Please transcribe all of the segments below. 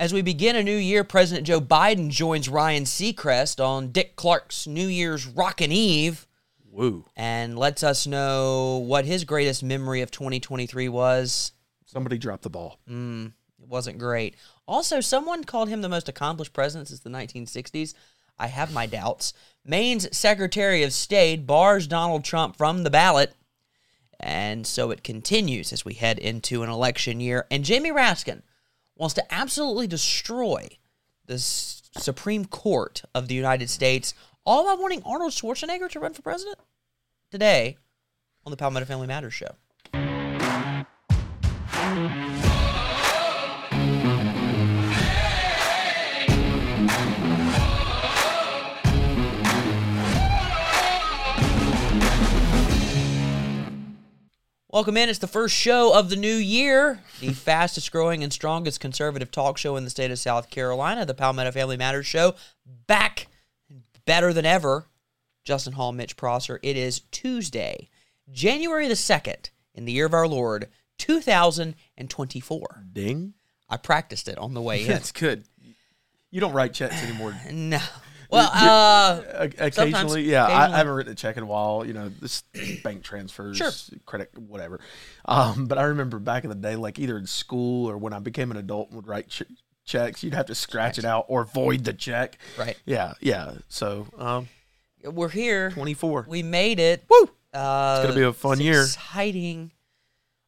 As we begin a new year, President Joe Biden joins Ryan Seacrest on Dick Clark's New Year's Rockin' Eve. Woo. And lets us know what his greatest memory of 2023 was. Somebody dropped the ball. It wasn't great. Also, someone called him the most accomplished president since the 1960s. I have my doubts. Maine's Secretary of State bars Donald Trump from the ballot. And so it continues as we head into an election year. And Jamie Raskin wants to absolutely destroy the Supreme Court of the United States, all while wanting Arnold Schwarzenegger to run for president today on the Palmetto Family Matters Show. Welcome in. It's the first show of the new year, the fastest growing and strongest conservative talk show in the state of South Carolina, the Palmetto Family Matters Show, back better than ever. Justin Hall, Mitch Prosser. It is Tuesday, January the 2nd, in the year of our Lord, 2024. Ding. I practiced it on the way in. That's good. You don't write checks anymore. No. Well, occasionally. I haven't written a check in a while. You know, this bank transfers, sure, credit, whatever. But I remember back in the day, like either in school or when I became an adult and would write checks, you'd have to scratch it out or void the check. Right. Yeah, yeah. So we're here. 24. We made it. Woo! It's going to be a fun year. Exciting.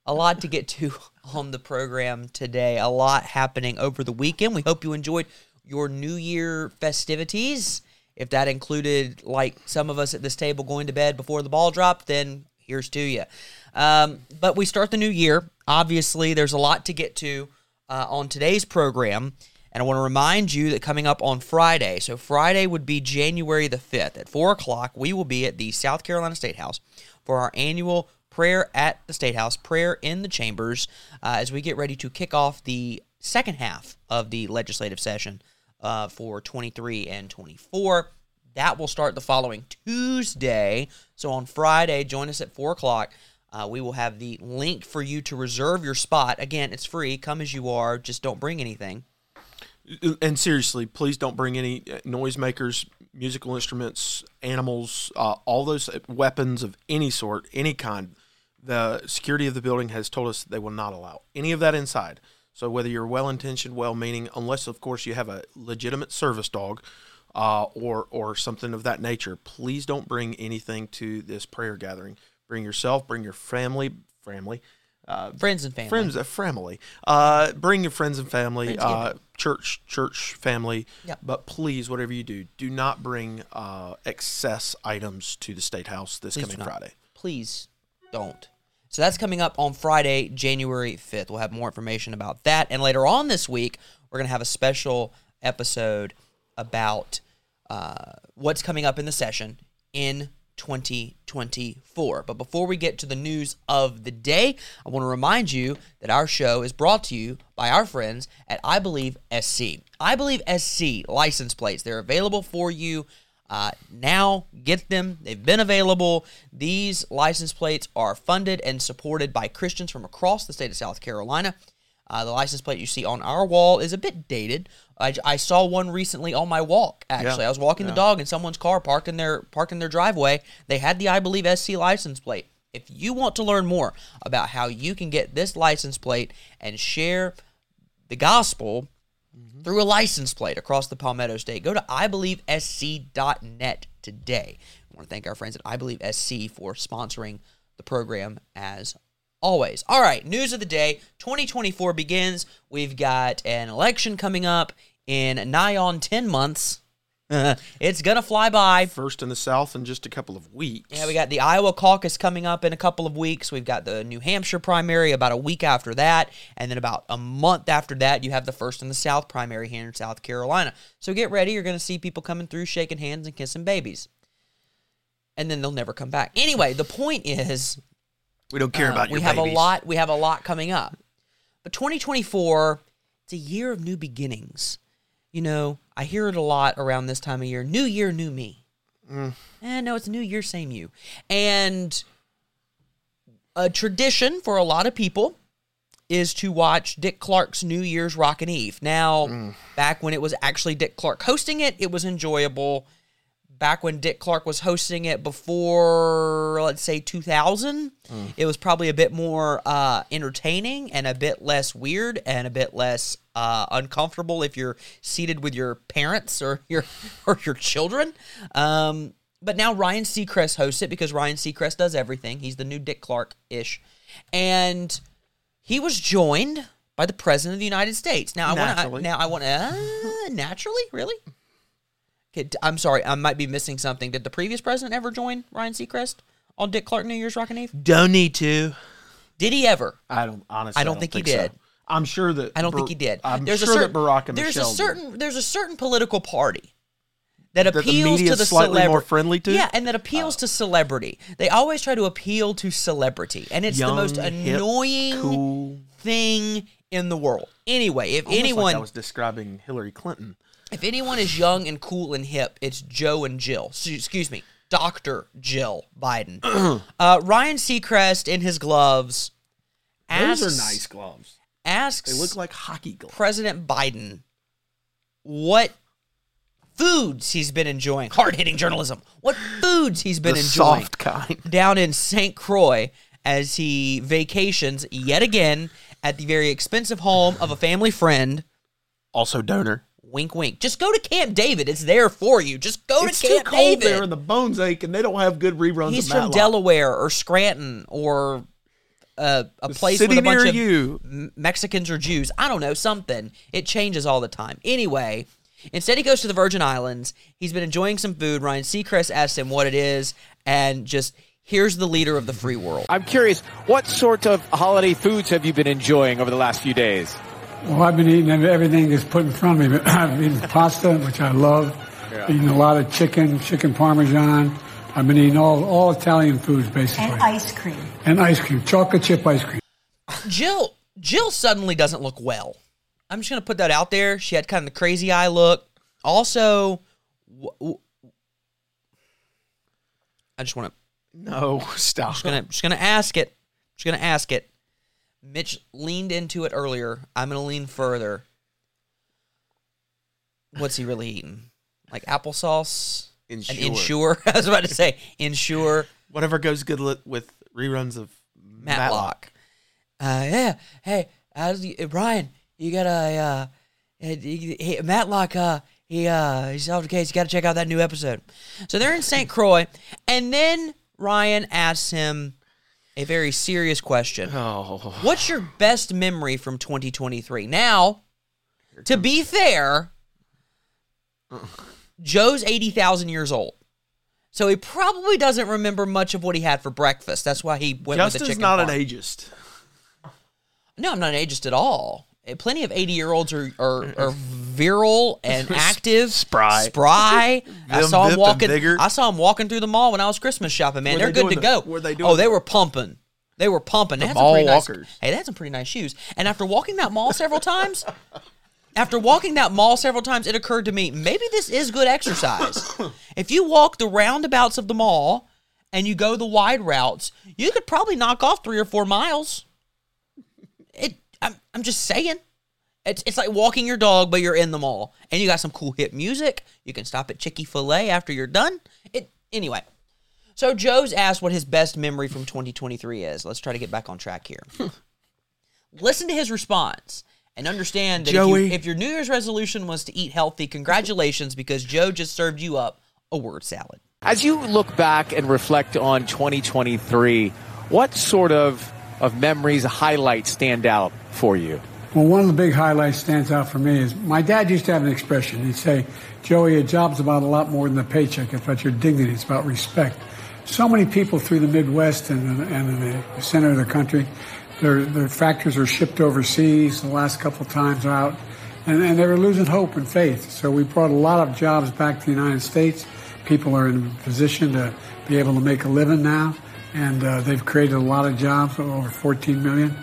A lot to get to on the program today. A lot happening over the weekend. We hope you enjoyed your New Year festivities. If that included, like some of us at this table, going to bed before the ball dropped, then here's to you. But we start the new year. Obviously, there's a lot to get to on today's program. And I want to remind you that coming up on Friday, so Friday would be January the 5th. At 4 o'clock, we will be at the South Carolina State House for our annual Prayer at the State House, Prayer in the Chambers, as we get ready to kick off the second half of the legislative session for 23 and 24. That will start the following Tuesday. So on Friday, join us at 4 o'clock. We will have the link for you to reserve your spot. Again, it's free. Come as you are. Just don't bring anything. And seriously, please don't bring any noisemakers, musical instruments, animals, all those weapons of any sort, any kind. The security of the building has told us they will not allow any of that inside. So whether you're well-intentioned, well-meaning, unless, of course, you have a legitimate service dog or something of that nature, please don't bring anything to this prayer gathering. Bring yourself, bring your family. Bring your friends and family, church family. Yep. But please, whatever you do, do not bring excess items to the State House this coming Friday. Please don't. So that's coming up on Friday, January 5th. We'll have more information about that. And later on this week, we're going to have a special episode about what's coming up in the session in 2024. But before we get to the news of the day, I want to remind you that our show is brought to you by our friends at I Believe SC. I Believe SC license plates. They're available for you now. Get them. They've been available. These license plates are funded and supported by Christians from across the state of South Carolina. The license plate you see on our wall is a bit dated. I saw one recently on my walk, actually. Yeah. I was walking the dog in someone's car parked in their driveway. They had the I Believe SC license plate. If you want to learn more about how you can get this license plate and share the gospel through a license plate across the Palmetto State, go to IBelieveSC.net today. I want to thank our friends at I Believe SC for sponsoring the program as always. All right, news of the day. 2024 begins. We've got an election coming up in nigh on 10 months. It's going to fly by. First in the South in just a couple of weeks. Yeah, we got the Iowa caucus coming up in a couple of weeks. We've got the New Hampshire primary about a week after that. And then about a month after that, you have the first in the South primary here in South Carolina. So get ready. You're going to see people coming through, shaking hands and kissing babies. And then they'll never come back. Anyway, the point is, we don't care about your babies. We have a lot coming up. But 2024, it's a year of new beginnings. You know, I hear it a lot around this time of year. New year, new me. No, it's new year, same you. And a tradition for a lot of people is to watch Dick Clark's New Year's Rockin' Eve. Now, back when it was actually Dick Clark hosting it, it was enjoyable. Back when Dick Clark was hosting it before, let's say, 2000, it was probably a bit more entertaining and a bit less weird and a bit less uncomfortable if you're seated with your parents or your children. But now Ryan Seacrest hosts it because Ryan Seacrest does everything. He's the new Dick Clark-ish. And he was joined by the President of the United States. Now, naturally? Really? I'm sorry, I might be missing something. Did the previous president ever join Ryan Seacrest on Dick Clark New Year's Rockin' Eve? Don't need to. Did he ever? I don't think he did. So. I'm sure that I'm sure that Barack and Michelle did. There's a certain political party that appeals the media to the slightly more friendly to? Yeah, and that appeals to celebrity. They always try to appeal to celebrity, and it's the most annoying thing in the world. Anyway, if anyone like I was describing Hillary Clinton. If anyone is young and cool and hip, it's Joe and Jill. Excuse me, Dr. Jill Biden. Ryan Seacrest in his gloves. Those are nice gloves. Asks. They look like hockey gloves. President Biden, what foods he's been enjoying? Hard-hitting journalism. What foods he's been enjoying? Soft kind. Down in St. Croix as he vacations yet again at the very expensive home of a family friend. Also donor. Wink, wink. Just go to Camp David. It's there for you. Just go to Camp David. It's too cold there and the bones ache and they don't have good reruns. He's from Delaware or Scranton or a place with a bunch of Mexicans or Jews. I don't know, something. It changes all the time. Anyway, instead he goes to the Virgin Islands. He's been enjoying some food. Ryan Seacrest asks him what it is and just here's the leader of the free world. I'm curious, what sort of holiday foods have you been enjoying over the last few days? Well, I've been eating everything that's put in front of me. I've eaten pasta, which I love. Yeah. Eaten a lot of chicken parmesan. I've been eating all Italian foods, basically. And ice cream. Chocolate chip ice cream. Jill suddenly doesn't look well. I'm just going to put that out there. She had kind of the crazy eye look. Also, I just want to... No, stop. I'm just going to ask it. Mitch leaned into it earlier. I'm going to lean further. What's he really eating? Like applesauce? Ensure. I was about to say, ensure. Whatever goes good with reruns of Matlock. Yeah. Hey, Brian, you got a... Matlock, he's off the case. You got to check out that new episode. So they're in St. Croix, and then Ryan asks him... a very serious question. Oh. What's your best memory from 2023? Now, to be fair, Joe's 80,000 years old. So he probably doesn't remember much of what he had for breakfast. That's why he went with the chicken parm. Justin's not an ageist. No, I'm not an ageist at all. Plenty of 80-year-olds are virile and active, spry. I saw him walking through the mall when I was Christmas shopping. Man, they're good to go. They were pumping. They were pumping. The mall walkers. Hey, they had some pretty nice shoes. And after walking that mall several times, it occurred to me maybe this is good exercise. If you walk the roundabouts of the mall and you go the wide routes, you could probably knock off 3 or 4 miles. I'm just saying. It's like walking your dog, but you're in the mall. And you got some cool hip music. You can stop at Chick-fil-A after you're done. Anyway. So Joe's asked what his best memory from 2023 is. Let's try to get back on track here. Listen to his response and understand that if your New Year's resolution was to eat healthy, congratulations, because Joe just served you up a word salad. As you look back and reflect on 2023, what sort of memories, highlights stand out for you? Well, one of the big highlights stands out for me is my dad used to have an expression. He'd say, Joey, a job's about a lot more than a paycheck. It's about your dignity. It's about respect. So many people through the Midwest and the center of the country, their factories are shipped overseas the last couple of times out, and they were losing hope and faith. So we brought a lot of jobs back to the United States. People are in a position to be able to make a living now. And they've created a lot of jobs, over 14 million.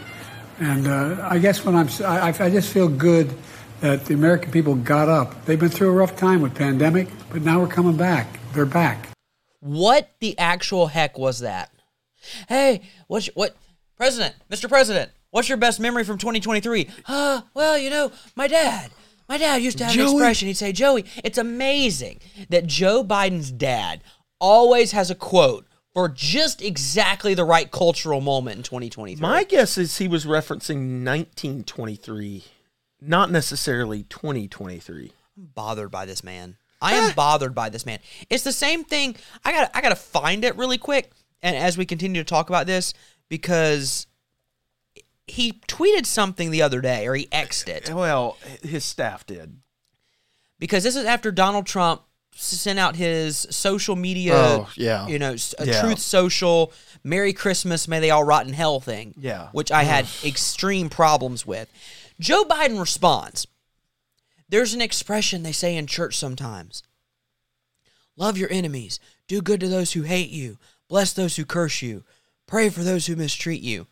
And I guess I just feel good that the American people got up. They've been through a rough time with pandemic, but now we're coming back. They're back. What the actual heck was that? Hey, Mr. President, What's your best memory from 2023? Well, you know, my dad used to have an expression. He'd say, Joey, it's amazing that Joe Biden's dad always has a quote for just exactly the right cultural moment in 2023. My guess is he was referencing 1923, not necessarily 2023. I'm bothered by this man. I am bothered by this man. It's the same thing. I gotta find it really quick. And as we continue to talk about this, because he tweeted something the other day, or he X'd it. Well, his staff did. Because this is after Donald Trump sent out his social media, Truth Social, Merry Christmas, May They All Rot in Hell thing, which I had extreme problems with. Joe Biden responds. There's an expression they say in church sometimes. Love your enemies. Do good to those who hate you. Bless those who curse you. Pray for those who mistreat you.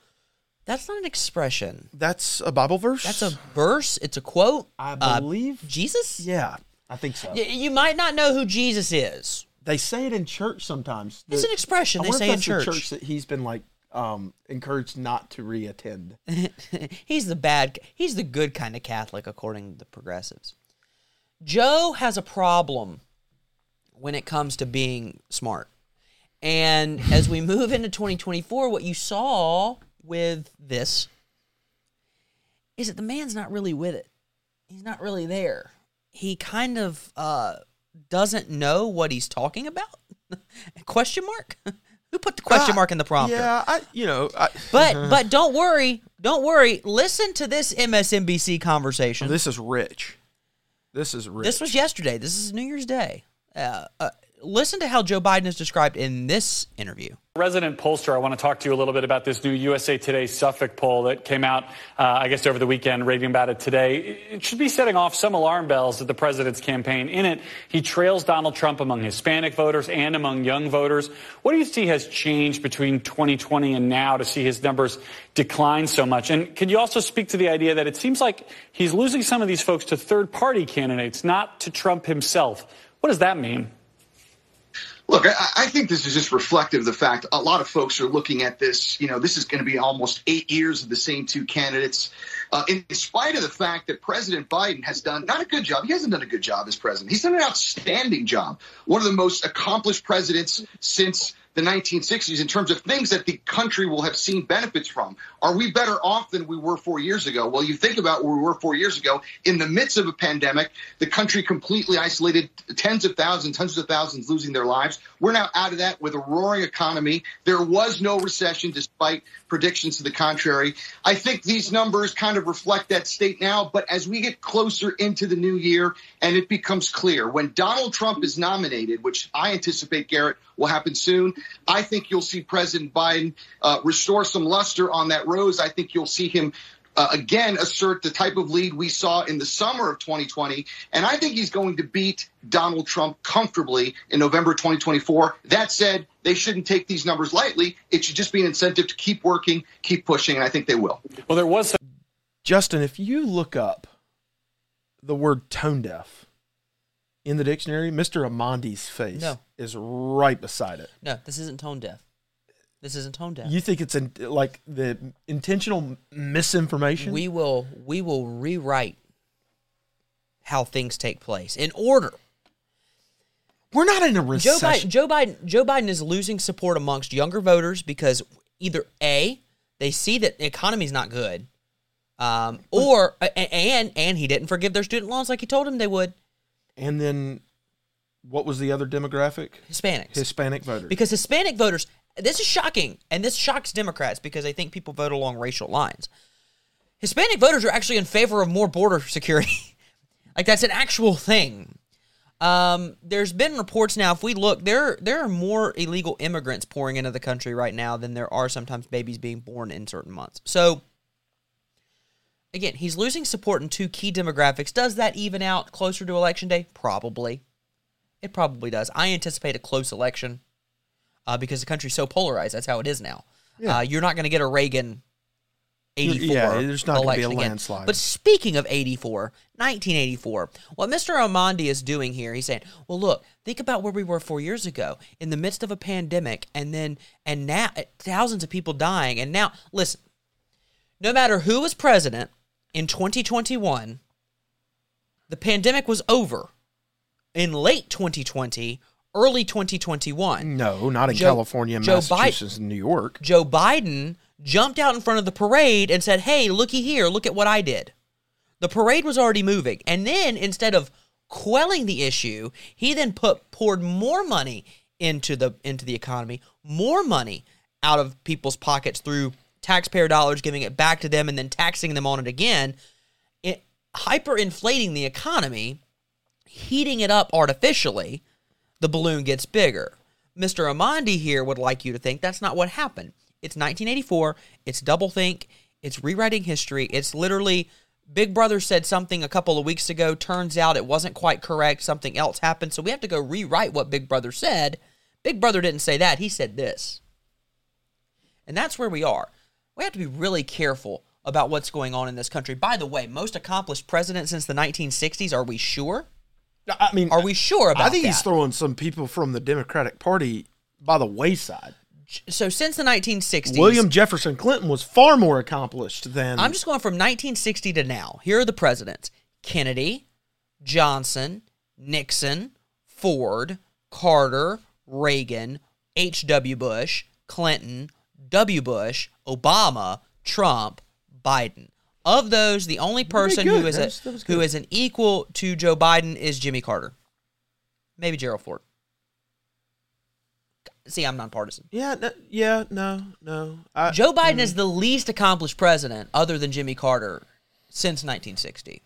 That's not an expression. That's a Bible verse? That's a verse. It's a quote. I believe. Jesus? Yeah, I think so. You might not know who Jesus is. They say it in church sometimes. It's an expression they say in church. I wonder if that's the church that he's been like encouraged not to re-attend. He's the good kind of Catholic, according to the progressives. Joe has a problem when it comes to being smart. And as we move into 2024, what you saw with this is that the man's not really with it. He's not really there. He kind of doesn't know what he's talking about? Question mark? Who put the question mark in the prompter? Yeah, But don't worry. Don't worry. Listen to this MSNBC conversation. This is rich. This was yesterday. This is New Year's Day. Listen to how Joe Biden is described in this interview. Resident pollster, I want to talk to you a little bit about this new USA Today Suffolk poll that came out, I guess, over the weekend, raving about it today. It should be setting off some alarm bells at the president's campaign. In it, he trails Donald Trump among Hispanic voters and among young voters. What do you see has changed between 2020 and now to see his numbers decline so much? And can you also speak to the idea that it seems like he's losing some of these folks to third-party candidates, not to Trump himself? What does that mean? Look, I think this is just reflective of the fact a lot of folks are looking at this. You know, this is going to be almost 8 years of the same two candidates. In spite of the fact that President Biden has done not a good job. He hasn't done a good job as president. He's done an outstanding job. One of the most accomplished presidents since the 1960s in terms of things that the country will have seen benefits from. Are we better off than we were 4 years ago? Well, you think about where we were 4 years ago in the midst of a pandemic, the country completely isolated, hundreds of thousands losing their lives. We're now out of that with a roaring economy. There was no recession despite predictions to the contrary. I think these numbers kind of reflect that state now, but as we get closer into the new year and it becomes clear when Donald Trump is nominated, which I anticipate, Garrett, will happen soon, I think you'll see President Biden restore some luster on that rose. I think you'll see him again assert the type of lead we saw in the summer of 2020. And I think he's going to beat Donald Trump comfortably in November 2024. That said, they shouldn't take these numbers lightly. It should just be an incentive to keep working, keep pushing, and I think they will. Well, there was Justin, if you look up the word tone deaf in the dictionary, Mr. Amandi's face is right beside it. No, this isn't tone deaf. You think it's like the intentional misinformation? We will rewrite how things take place in order. We're not in a recession. Joe Biden is losing support amongst younger voters because either A, they see that the economy's not good, or he didn't forgive their student loans like he told him they would. And then what was the other demographic? Hispanic voters. Because Hispanic voters, this is shocking, and this shocks Democrats because they think people vote along racial lines. Hispanic voters are actually in favor of more border security. Like, that's an actual thing. There's been reports now, if we look, there are more illegal immigrants pouring into the country right now than there are sometimes babies being born in certain months. So, again, he's losing support in two key demographics. Does that even out closer to Election Day? Probably. It probably does. I anticipate a close election because the country's so polarized. That's how it is now. Yeah. You're not going to get a Reagan 84 there's not going to be a landslide. But speaking of 1984, what Mr. Armandi is doing here, he's saying, well, look, think about where we were 4 years ago in the midst of a pandemic and now thousands of people dying. And now, listen, no matter who was president in 2021, the pandemic was over in late 2020, early 2021. No, not in California, Massachusetts, and New York. Joe Biden jumped out in front of the parade and said, hey, looky here, look at what I did. The parade was already moving. And then instead of quelling the issue, he then poured more money into the economy, more money out of people's pockets through taxpayer dollars, giving it back to them and then taxing them on it again, hyperinflating the economy, heating it up artificially, the balloon gets bigger. Mr. Amandi here would like you to think that's not what happened. It's 1984. It's doublethink. It's rewriting history. It's literally Big Brother said something a couple of weeks ago. Turns out it wasn't quite correct. Something else happened. So we have to go rewrite what Big Brother said. Big Brother didn't say that. He said this. And that's where we are. We have to be really careful about what's going on in this country. By the way, most accomplished president since the 1960s, are we sure? I mean, are we sure about that? I think he's throwing some people from the Democratic Party by the wayside. So since the 1960s... William Jefferson Clinton was far more accomplished than... I'm just going from 1960 to now. Here are the presidents. Kennedy, Johnson, Nixon, Ford, Carter, Reagan, H.W. Bush, Clinton, W. Bush, Obama, Trump, Biden. Of those, the only person who is an equal to Joe Biden is Jimmy Carter. Maybe Gerald Ford. See, I'm nonpartisan. No. Joe Biden is the least accomplished president other than Jimmy Carter since 1960.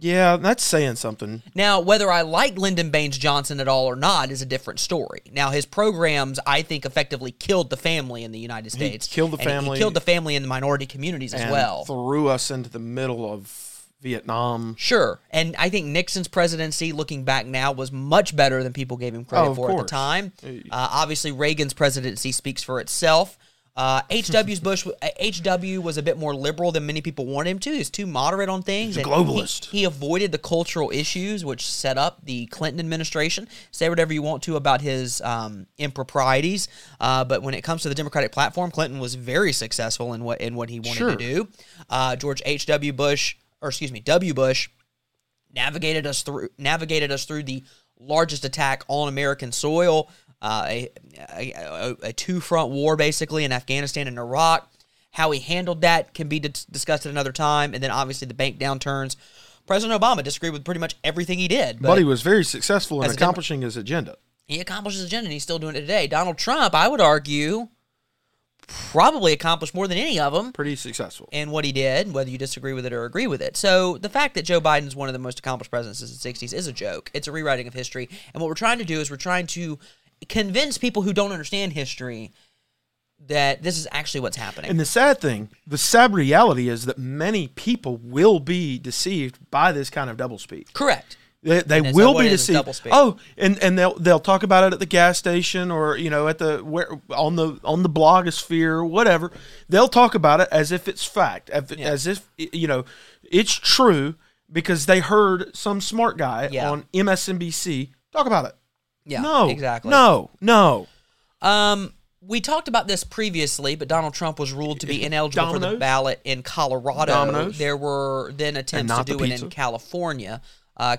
Yeah, that's saying something. Now, whether I like Lyndon Baines Johnson at all or not is a different story. Now, his programs, I think, effectively killed the family in the United States. He killed the family in the minority communities as well. Threw us into the middle of Vietnam. Sure. And I think Nixon's presidency, looking back now, was much better than people gave him credit for at the time. Obviously, Reagan's presidency speaks for itself. H.W. was a bit more liberal than many people wanted him to. He was too moderate on things. He's a globalist. He avoided the cultural issues, which set up the Clinton administration. Say whatever you want to about his improprieties, but when it comes to the Democratic platform, Clinton was very successful in what he wanted to do. George H.W. Bush, or excuse me, W. Bush, navigated us through the largest attack on American soil. A two-front war, basically, in Afghanistan and Iraq. How he handled that can be discussed at another time. And then, obviously, the bank downturns. President Obama disagreed with pretty much everything he did. But he was very successful in accomplishing his agenda. He accomplished his agenda, and he's still doing it today. Donald Trump, I would argue, probably accomplished more than any of them. Pretty successful. And what he did, whether you disagree with it or agree with it. So the fact that Joe Biden is one of the most accomplished presidents since the 60s is a joke. It's a rewriting of history. And what we're trying to do is we're trying to convince people who don't understand history that this is actually what's happening. And the sad reality is that many people will be deceived by this kind of doublespeak. Correct. They will be deceived. Oh, and they'll talk about it at the gas station or at the on the blogosphere or whatever. They'll talk about it as if it's fact, as if it's true because they heard some smart guy on MSNBC talk about it. Yeah, no, exactly. No. We talked about this previously, but Donald Trump was ruled to be ineligible for the ballot in Colorado. There were then attempts to do it in California.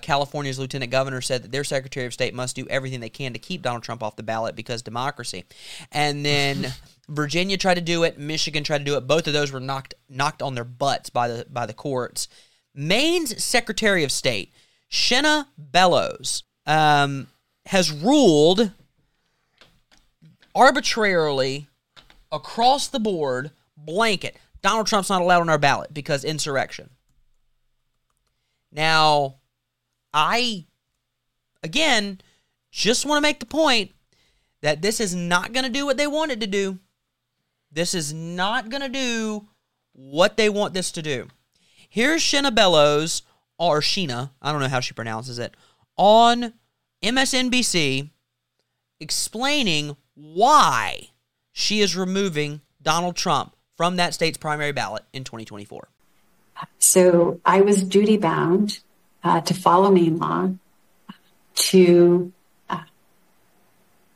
California's lieutenant governor said that their secretary of state must do everything they can to keep Donald Trump off the ballot because democracy. And then Virginia tried to do it. Michigan tried to do it. Both of those were knocked on their butts by the courts. Maine's secretary of state, Shenna Bellows, has ruled arbitrarily across the board, blanket, Donald Trump's not allowed on our ballot because insurrection. Now, I just want to make the point that this is not going to do what they want it to do. This is not going to do what they want this to do. Here's Shenna Bellows, or Sheena, I don't know how she pronounces it, on MSNBC explaining why she is removing Donald Trump from that state's primary ballot in 2024. So I was duty-bound to follow Maine law to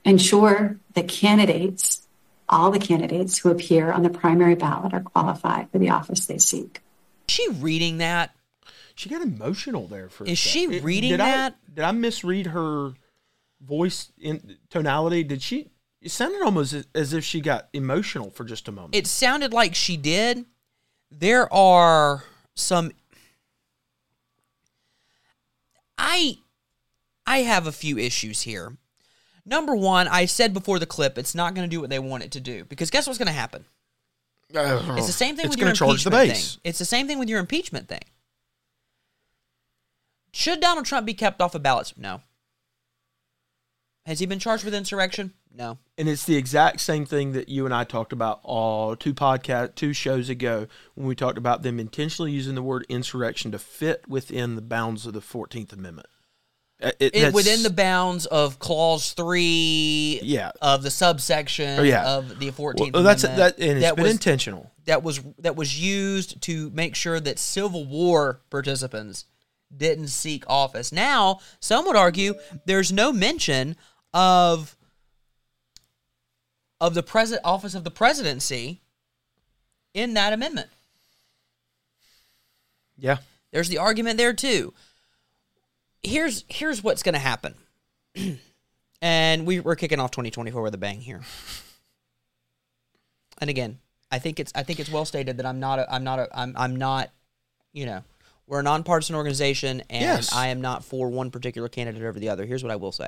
ensure that candidates all the candidates who appear on the primary ballot are qualified for the office they seek. Is she reading that? She got emotional there for a second. Is she reading that? Did I misread her voice in tonality? Did she? It sounded almost as if she got emotional for just a moment. It sounded like she did. There are some... I have a few issues here. Number one, I said before the clip, it's not going to do what they want it to do. Because guess what's going to happen? It's the same thing with your impeachment thing. It's the same thing with your impeachment thing. Should Donald Trump be kept off of ballots? No. Has he been charged with insurrection? No. And it's the exact same thing that you and I talked about two shows ago when we talked about them intentionally using the word insurrection to fit within the bounds of the 14th Amendment. Within the bounds of Clause 3 of the subsection of the 14th Amendment. Well, intentional. That was used to make sure that Civil War participants didn't seek office. Now, some would argue there's no mention of the office of the presidency in that amendment. Yeah. There's the argument there, too. Here's what's going to happen. And we're kicking off 2024 with a bang here. And again, I think it's well stated that I'm not, we're a nonpartisan organization and yes. I am not for one particular candidate over the other. Here's what I will say.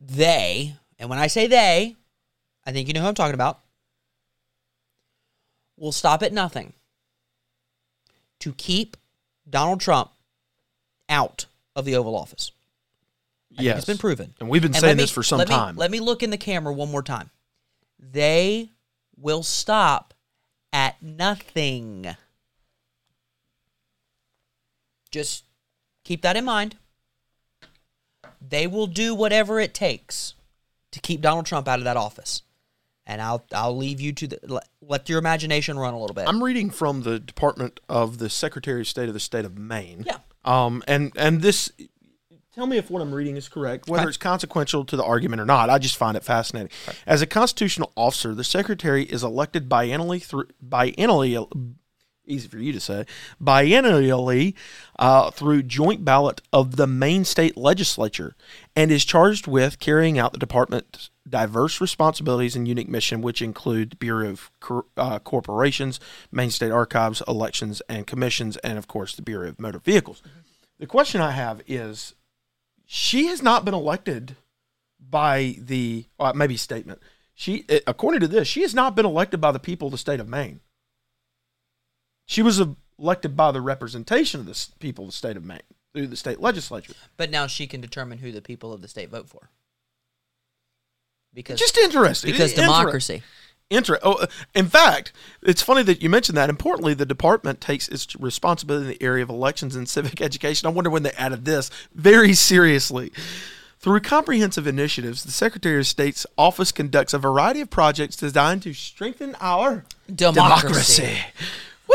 They, and when I say they, I think you know who I'm talking about, will stop at nothing to keep Donald Trump out of the Oval Office. I think it's been proven. And we've been saying this for some time. Let me look in the camera one more time. They will stop at nothing. Just keep that in mind. They will do whatever it takes to keep Donald Trump out of that office. And I'll leave you to let your imagination run a little bit. I'm reading from the Department of the Secretary of State of the state of Maine. Yeah. And this, tell me if what I'm reading is correct, whether it's consequential to the argument or not. I just find it fascinating. Right. As a constitutional officer, the secretary is elected biennially through joint ballot of the Maine state legislature and is charged with carrying out the department's diverse responsibilities and unique mission, which include the Bureau of Corporations, Maine State Archives, Elections and Commissions, and, of course, the Bureau of Motor Vehicles. Mm-hmm. The question I have is, she has not been elected by the, maybe statement, according to this, she has not been elected by the people of the state of Maine. She was elected by the representation of the people of the state of Maine through the state legislature. But now she can determine who the people of the state vote for. Because, just interesting. Because democracy. In fact, it's funny that you mentioned that. Importantly, the department takes its responsibility in the area of elections and civic education. I wonder when they added this very seriously. Through comprehensive initiatives, the Secretary of State's office conducts a variety of projects designed to strengthen our democracy.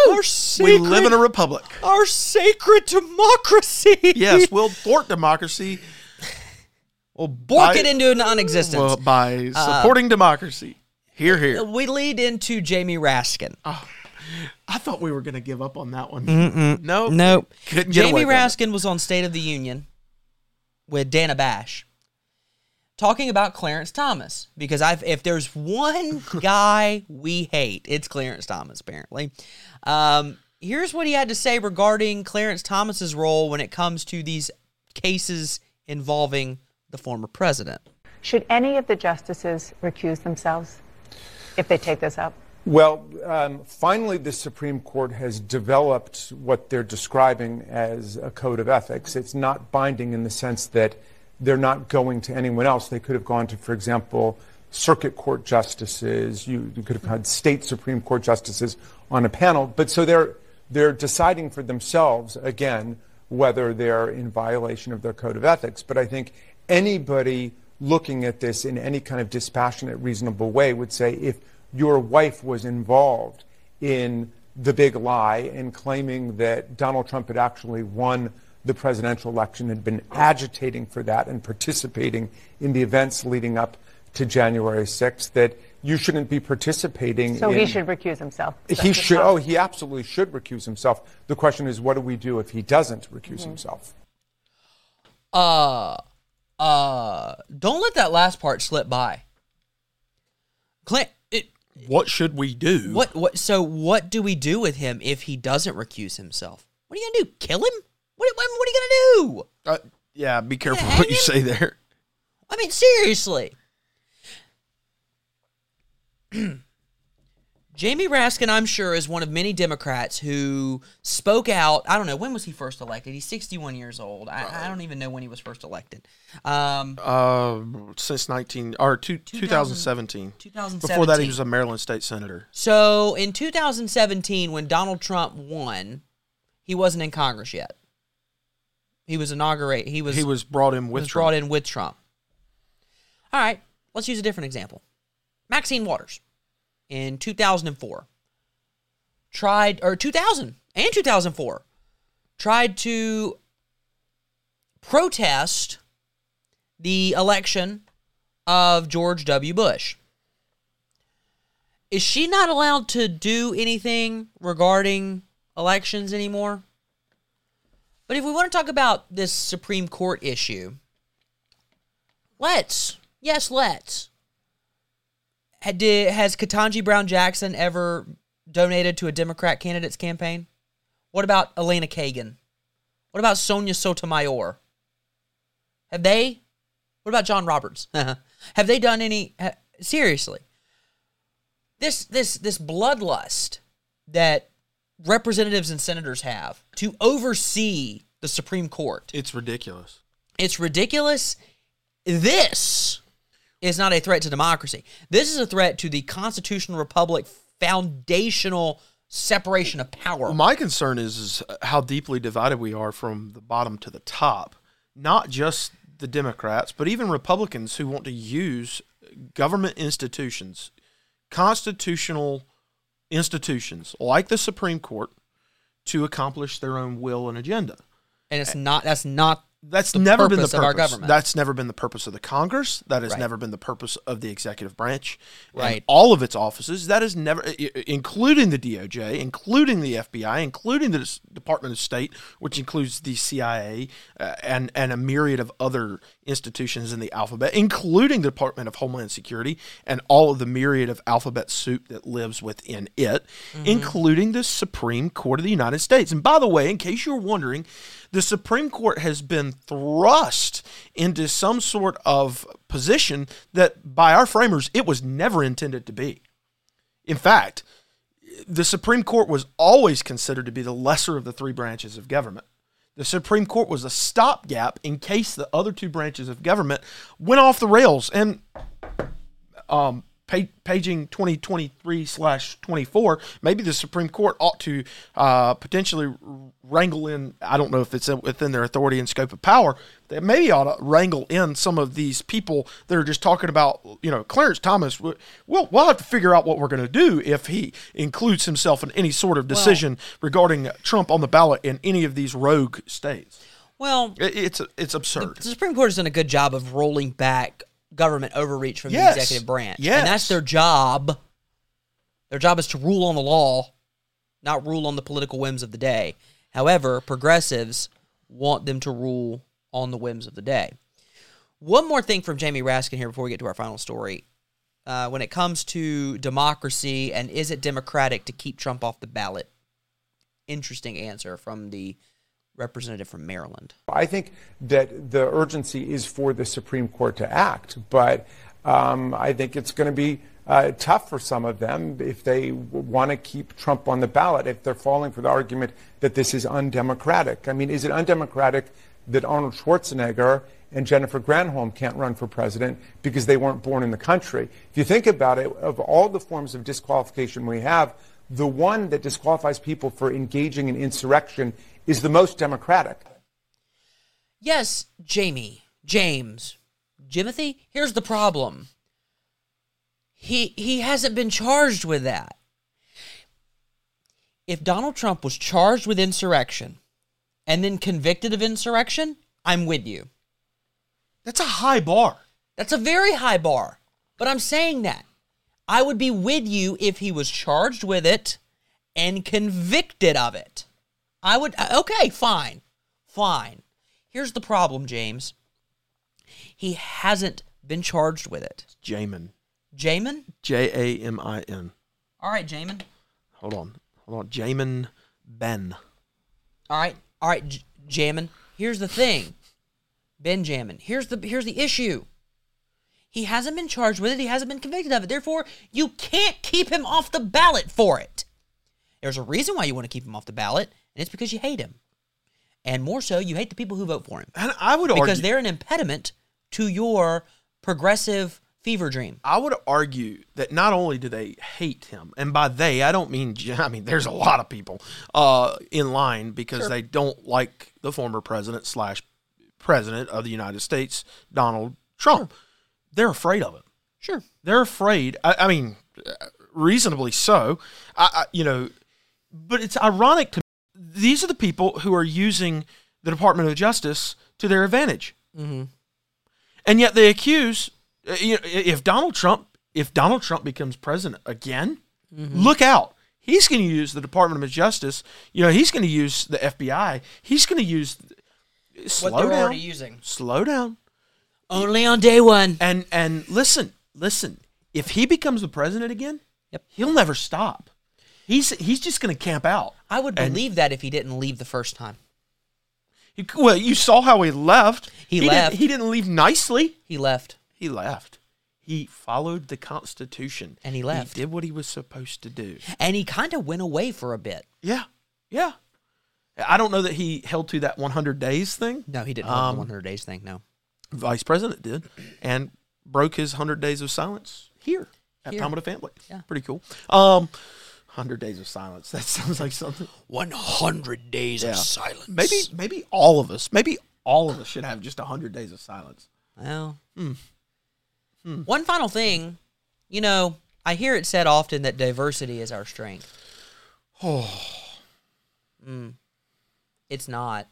Woo, we live in a republic. Our sacred democracy. Yes, we'll thwart democracy. Well, bork it into non-existence. Well, by supporting democracy. Hear, hear. We lead into Jamie Raskin. Oh, I thought we were going to give up on that one. Nope. Jamie Raskin was on State of the Union with Dana Bash talking about Clarence Thomas. Because if there's one guy we hate, it's Clarence Thomas, apparently. Here's what he had to say regarding Clarence Thomas's role when it comes to these cases involving the former president. Should any of the justices recuse themselves if they take this up? Well, finally, the Supreme Court has developed what they're describing as a code of ethics. It's not binding in the sense that they're not going to anyone else. They could have gone to, for example, circuit court justices. You could have had state Supreme Court justices on a panel. But so they're deciding for themselves, again, whether they're in violation of their code of ethics. But I think anybody looking at this in any kind of dispassionate, reasonable way would say, if your wife was involved in the big lie and claiming that Donald Trump had actually won the presidential election, had been agitating for that and participating in the events leading up to January 6th that you shouldn't be participating. So he should recuse himself. He should. Oh, he absolutely should recuse himself. The question is, what do we do if he doesn't recuse himself? Don't let that last part slip by. Clint, what should we do? So what do we do with him if he doesn't recuse himself? What are you going to do? Kill him? What are you going to do? Yeah, be careful what you say there. I mean, seriously. Jamie Raskin, I'm sure, is one of many Democrats who spoke out. I don't know. When was he first elected? He's 61 years old. I don't even know when he was first elected. Since 2017. 2017. Before that, he was a Maryland state senator. So in 2017, when Donald Trump won, he wasn't in Congress yet. He was inaugurated. He was brought in with Trump. All right. Let's use a different example. Maxine Waters in 2004 tried, or 2000 and 2004, tried to protest the election of George W. Bush. Is she not allowed to do anything regarding elections anymore? But if we want to talk about this Supreme Court issue, let's. Has Ketanji Brown Jackson ever donated to a Democrat candidate's campaign? What about Elena Kagan? What about Sonia Sotomayor? Have they? What about John Roberts? Have they done any? Seriously, this bloodlust that representatives and senators have to oversee the Supreme Court. It's ridiculous. This is not a threat to democracy. This is a threat to the constitutional republic, foundational separation of power. Well, my concern is how deeply divided we are from the bottom to the top, not just the Democrats, but even Republicans who want to use government institutions, constitutional institutions like the Supreme Court to accomplish their own will and agenda. And that's never been the purpose of our government. That's never been the purpose of the Congress. That has never been the purpose of the executive branch. Right. And all of its offices. That is never, including the DOJ, including the FBI, including the Department of State, which includes the CIA and a myriad of other institutions in the alphabet, including the Department of Homeland Security and all of the myriad of alphabet soup that lives within it, including the Supreme Court of the United States. And by the way, in case you're wondering, the Supreme Court has been thrust into some sort of position that, by our framers, it was never intended to be. In fact, the Supreme Court was always considered to be the lesser of the three branches of government. The Supreme Court was a stopgap in case the other two branches of government went off the rails. And paging 2023/24, maybe the Supreme Court ought to potentially wrangle in, I don't know if it's within their authority and scope of power, they maybe ought to wrangle in some of these people that are just talking about, you know, Clarence Thomas. We'll have to figure out what we're going to do if he includes himself in any sort of decision regarding Trump on the ballot in any of these rogue states. Well, it's absurd. The Supreme Court has done a good job of rolling back government overreach from the executive branch. Yes. And that's their job. Their job is to rule on the law, not rule on the political whims of the day. However, progressives want them to rule on the whims of the day. One more thing from Jamie Raskin here before we get to our final story. When it comes to democracy and is it democratic to keep Trump off the ballot? Interesting answer from the representative from Maryland. I think that the urgency is for the Supreme Court to act, but I think it's going to be tough for some of them if they want to keep Trump on the ballot, if they're falling for the argument that this is undemocratic. I mean, is it undemocratic that Arnold Schwarzenegger and Jennifer Granholm can't run for president because they weren't born in the country? If you think about it, of all the forms of disqualification we have, the one that disqualifies people for engaging in insurrection is the most democratic. Yes, Jimothy, here's the problem. He hasn't been charged with that. If Donald Trump was charged with insurrection and then convicted of insurrection, I'm with you. That's a high bar. That's a very high bar. But I'm saying that. I would be with you if he was charged with it and convicted of it. I would, okay, fine, fine. Here's the problem, James. He hasn't been charged with it. It's Jamin. Jamin? Jamin. All right, Jamin. Hold on. Jamin Ben. All right, Jamin. Here's the thing. Benjamin. Here's the issue. He hasn't been charged with it. He hasn't been convicted of it. Therefore, you can't keep him off the ballot for it. There's a reason why you want to keep him off the ballot, and it's because you hate him. And more so, you hate the people who vote for him. And I would argue, because they're an impediment to your progressive fever dream. I would argue that not only do they hate him, and by they, I mean, there's a lot of people in line because They don't like the former president of the United States, Donald Trump. Sure. They're afraid of him. Sure. They're afraid. I mean, reasonably so. But it's ironic to me. These are the people who are using the Department of Justice to their advantage. Mm-hmm. And yet they accuse, if Donald Trump becomes president again, mm-hmm. Look out. He's going to use the Department of Justice. He's going to use the FBI. He's going to use Slow down. Only on day one. And listen. If he becomes the president again, He'll never stop. He's just going to camp out. I would believe that if he didn't leave the first time. Well, you saw how he left. He didn't leave nicely. He left. He followed the Constitution. And he left. He did what he was supposed to do. And he kind of went away for a bit. Yeah. I don't know that he held to that 100 days thing. No, he didn't hold to the 100 days thing, no. Vice President did, and broke his 100 days of silence here at Palmetto Family. Yeah. Pretty cool. 100 days of silence. That sounds like something. 100 days of silence. Maybe all of us should have just 100 days of silence. Well. One final thing. I hear it said often that diversity is our strength. Oh. Mm. It's not.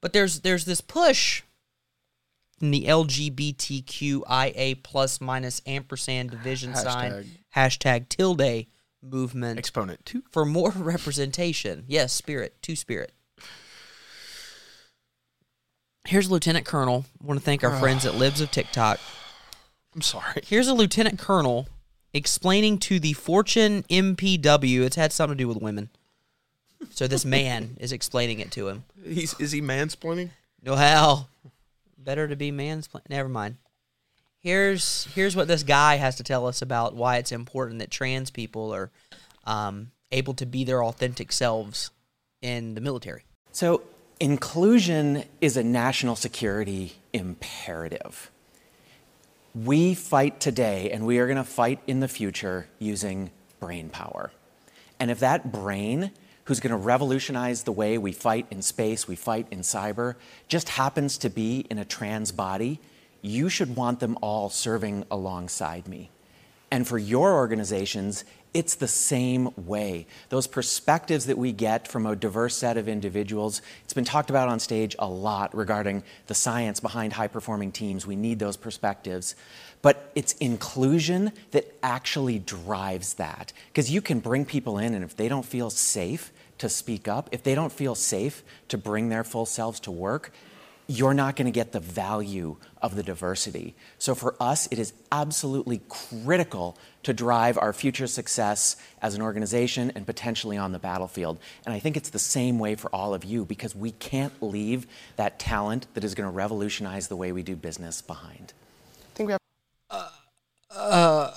But there's this push in the LGBTQIA plus minus ampersand division sign #tilde movement exponent 2 for more representation. Yes, spirit. Here's Lieutenant Colonel. I want to thank our friends at Libs of TikTok. I'm sorry. Here's a Lieutenant Colonel explaining to the Fortune MPW. It's had something to do with women. So this man is explaining it to him. Is he mansplaining? No, hell. Better to be mansplaining. Never mind. Here's what this guy has to tell us about why it's important that trans people are able to be their authentic selves in the military. So inclusion is a national security imperative. We fight today, and we are going to fight in the future using brain power. And if that brain, who's going to revolutionize the way we fight in space, we fight in cyber, just happens to be in a trans body, you should want them all serving alongside me. And for your organizations, it's the same way. Those perspectives that we get from a diverse set of individuals, it's been talked about on stage a lot regarding the science behind high-performing teams. We need those perspectives. But it's inclusion that actually drives that. Because you can bring people in, and if they don't feel safe to speak up, if they don't feel safe to bring their full selves to work, you're not going to get the value of the diversity. So for us, it is absolutely critical to drive our future success as an organization and potentially on the battlefield. And I think it's the same way for all of you, because we can't leave that talent that is going to revolutionize the way we do business behind. I think we have...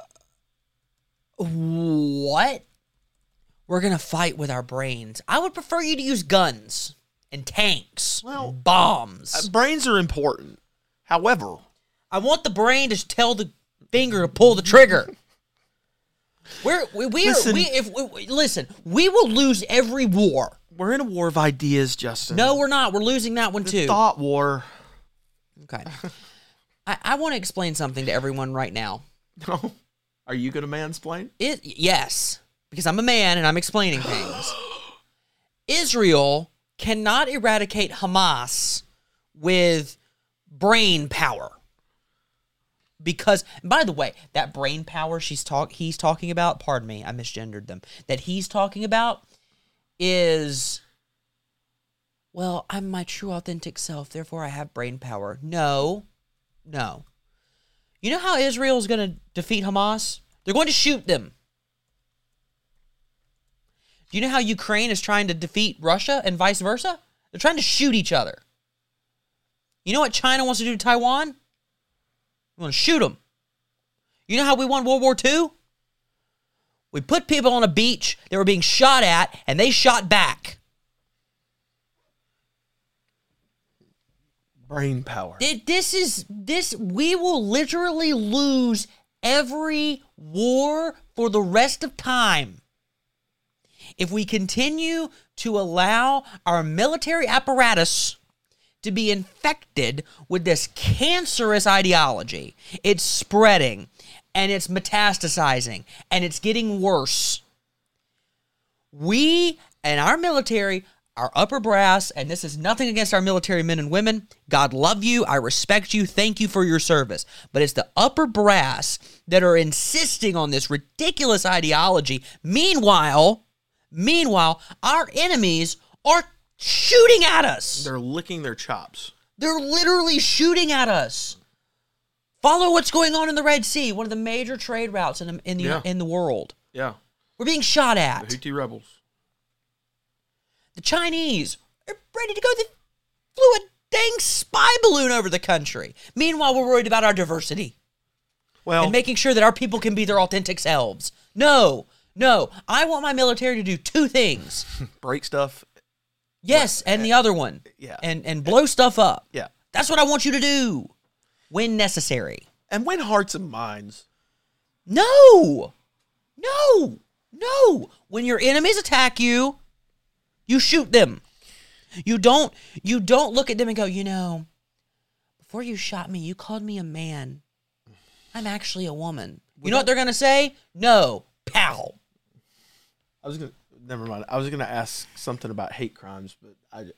What? We're going to fight with our brains. I would prefer you to use guns and tanks, and bombs. Brains are important. However, I want the brain to tell the finger to pull the trigger. We will lose every war. We're in a war of ideas, Justin. No, we're not. We're losing that one too. Thought war. Okay. I want to explain something to everyone right now. No. Are you going to mansplain? Yes, because I'm a man and I'm explaining things. Israel cannot eradicate Hamas with brain power. Because, by the way, that brain power he's talking about, pardon me, I misgendered them, that he's talking about is, well, I'm my true authentic self, therefore I have brain power. No. You know how Israel is going to defeat Hamas? They're going to shoot them. Do you know how Ukraine is trying to defeat Russia and vice versa? They're trying to shoot each other. You know what China wants to do to Taiwan? We want to shoot them. You know how we won World War II? We put people on a beach that were being shot at, and they shot back. Brain power. This is. We will literally lose every war for the rest of time if we continue to allow our military apparatus to be infected with this cancerous ideology. It's spreading, and it's metastasizing, and it's getting worse. We and our military, our upper brass, and this is nothing against our military men and women. God love you. I respect you. Thank you for your service. But it's the upper brass that are insisting on this ridiculous ideology. Meanwhile, our enemies are shooting at us. They're licking their chops. They're literally shooting at us. Follow what's going on in the Red Sea, one of the major trade routes in the world. Yeah. We're being shot at. The Houthi rebels. The Chinese are ready to go. They flew a dang spy balloon over the country. Meanwhile, we're worried about our diversity. Well, and making sure that our people can be their authentic selves. No, I want my military to do two things. Break stuff. Yes, and the other one. Yeah. And blow stuff up. Yeah. That's what I want you to do when necessary. And win hearts and minds. No. When your enemies attack you, you shoot them. You don't look at them and go, you know, before you shot me, you called me a man. I'm actually a woman. You know what they're going to say? No. Pow. I was gonna ask something about hate crimes, but I'm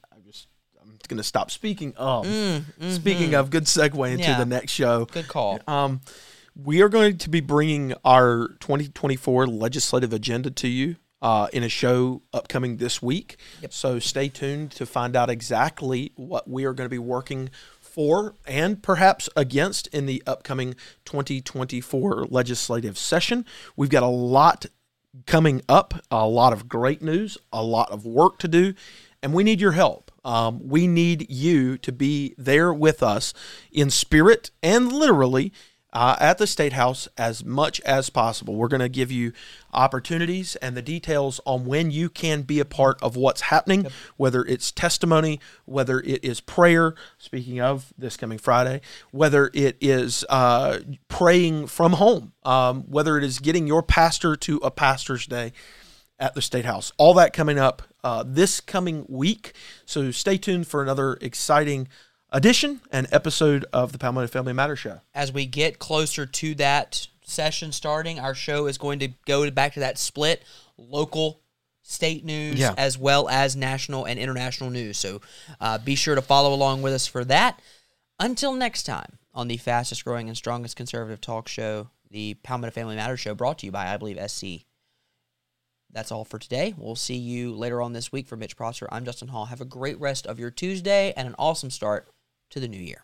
gonna stop speaking of. Mm-hmm. Speaking of, good segue into the next show. Good call. We are going to be bringing our 2024 legislative agenda to you in a show upcoming this week. Yep. So stay tuned to find out exactly what we are going to be working for and perhaps against in the upcoming 2024 legislative session. We've got a lot coming up, a lot of great news, a lot of work to do, and we need your help. We need you to be there with us in spirit and literally at the State House as much as possible. We're going to give you opportunities and the details on when you can be a part of what's happening, whether it's testimony, whether it is prayer, speaking of this coming Friday, whether it is praying from home, whether it is getting your pastor to a pastor's day at the State House. All that coming up this coming week. So stay tuned for another exciting edition and episode of the Palmetto Family Matters Show. As we get closer to that session starting, our show is going to go back to that split, local, state news, as well as national and international news. So be sure to follow along with us for that. Until next time on the fastest growing and strongest conservative talk show, the Palmetto Family Matters Show, brought to you by I Believe SC. That's all for today. We'll see you later on this week. For Mitch Prosser, I'm Justin Hall. Have a great rest of your Tuesday and an awesome start to the new year.